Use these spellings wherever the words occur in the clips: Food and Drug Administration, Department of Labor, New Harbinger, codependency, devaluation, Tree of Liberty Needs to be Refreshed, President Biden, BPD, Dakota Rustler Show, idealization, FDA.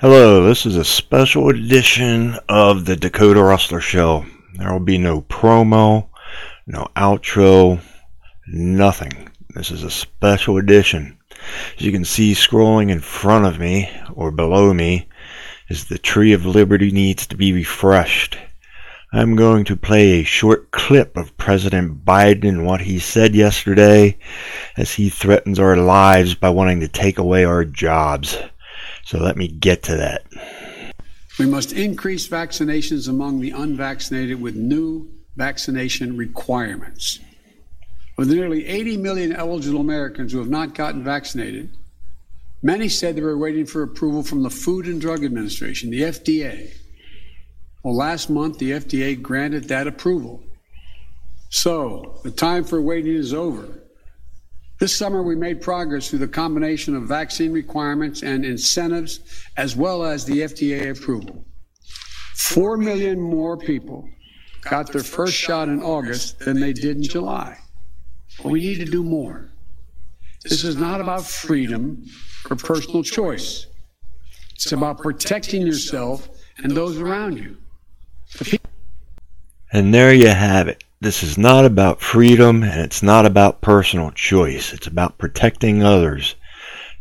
Hello, this is a special edition of the Dakota Rustler Show. There will be no promo, no outro, nothing. This is a special edition. As you can see, scrolling in front of me, or below me, is the Tree of Liberty Needs to be Refreshed. I'm going to play a short clip of President Biden and what he said yesterday as he threatens our lives by wanting to take away our jobs. So let me get to that. We must increase vaccinations among the unvaccinated with new vaccination requirements. Of the nearly 80 million eligible Americans who have not gotten vaccinated, many said they were waiting for approval from the Food and Drug Administration, the FDA. Well, last month, the FDA granted that approval. So the time for waiting is over. This summer, we made progress through the combination of vaccine requirements and incentives, as well as the FDA approval. 4 million more people got their first shot in August than they did in July. But we need to do more. This is not about freedom or personal choice. It's about protecting yourself and those around you. And there you have it. This is not about freedom, and it's not about personal choice. It's about protecting others.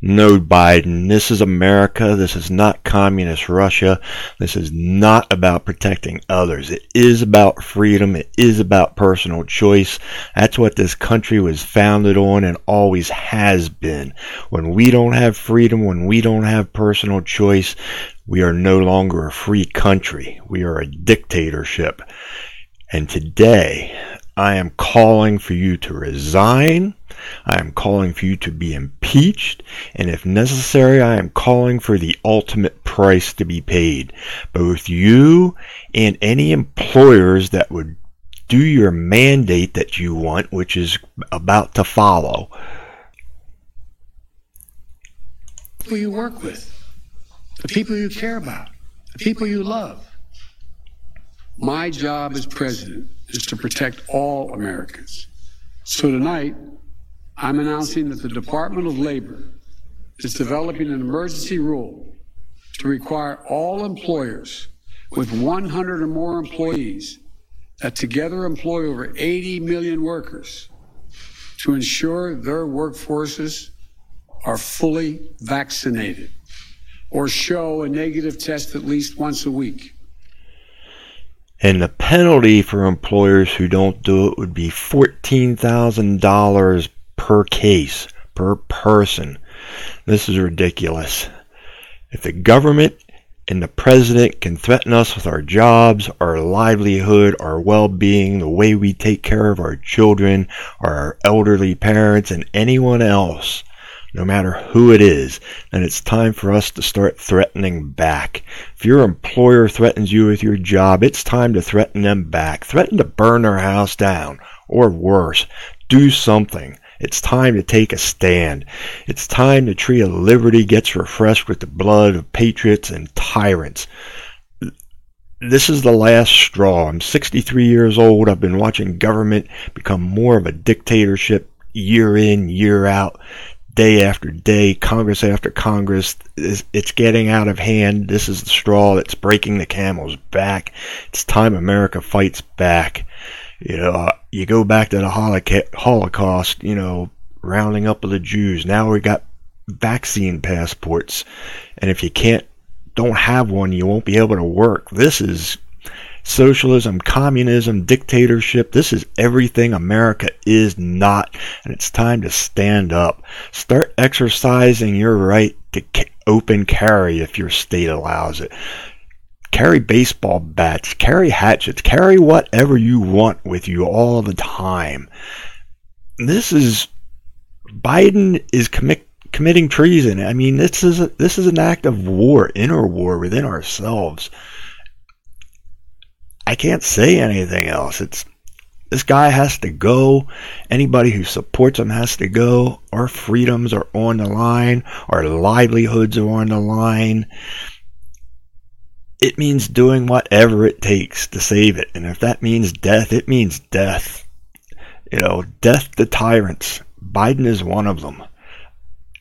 No, Biden, this is America. This is not communist Russia. This is not about protecting others. It is about freedom. It is about personal choice. That's what this country was founded on and always has been. When we don't have freedom, when we don't have personal choice, we are no longer a free country. We are a dictatorship. And today, I am calling for you to resign. I am calling for you to be impeached. And if necessary, I am calling for the ultimate price to be paid. Both you and any employers that would do your mandate that you want, which is about to follow. The people you work with, the people you care about, the people you love. My job as president is to protect all Americans. So tonight, I'm announcing that the Department of Labor is developing an emergency rule to require all employers with 100 or more employees that together employ over 80 million workers to ensure their workforces are fully vaccinated or show a negative test at least once a week. And the penalty for employers who don't do it would be $14,000 per case, per person. This is ridiculous. If the government and the president can threaten us with our jobs, our livelihood, our well-being, the way we take care of our children, our elderly parents, and anyone else, no matter who it is, then it's time for us to start threatening back. If your employer threatens you with your job, it's time to threaten them back. Threaten to burn their house down, or worse. Do something. It's time to take a stand. It's time the Tree of Liberty gets refreshed with the blood of patriots and tyrants. This is the last straw. I'm 63 years old. I've been watching government become more of a dictatorship year in, year out. Day after day, Congress after Congress, it's getting out of hand. This is the straw that's breaking the camel's back. It's time America fights back. You know, you go back to the Holocaust, you know, rounding up of the Jews. Now we got vaccine passports. And if you don't have one, you won't be able to work. This is socialism, communism, dictatorship. This is everything America is not, and it's time to stand up. Start exercising your right to open carry if your state allows it. Carry baseball bats, carry hatchets, carry whatever you want with you all the time. Biden is committing treason. I mean, this is an act of war, inner war within ourselves. I can't say anything else. This guy has to go. Anybody who supports him has to go. Our freedoms are on the line. Our livelihoods are on the line. It means doing whatever it takes to save it. And if that means death, it means death. You know, death to tyrants. Biden is one of them.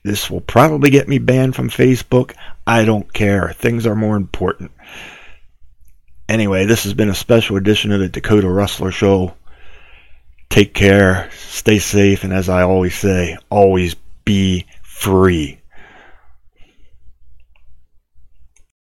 This will probably get me banned from Facebook. I don't care. Things are more important. Anyway, this has been a special edition of the Dakota Rustler Show. Take care, stay safe, and as I always say, always be free.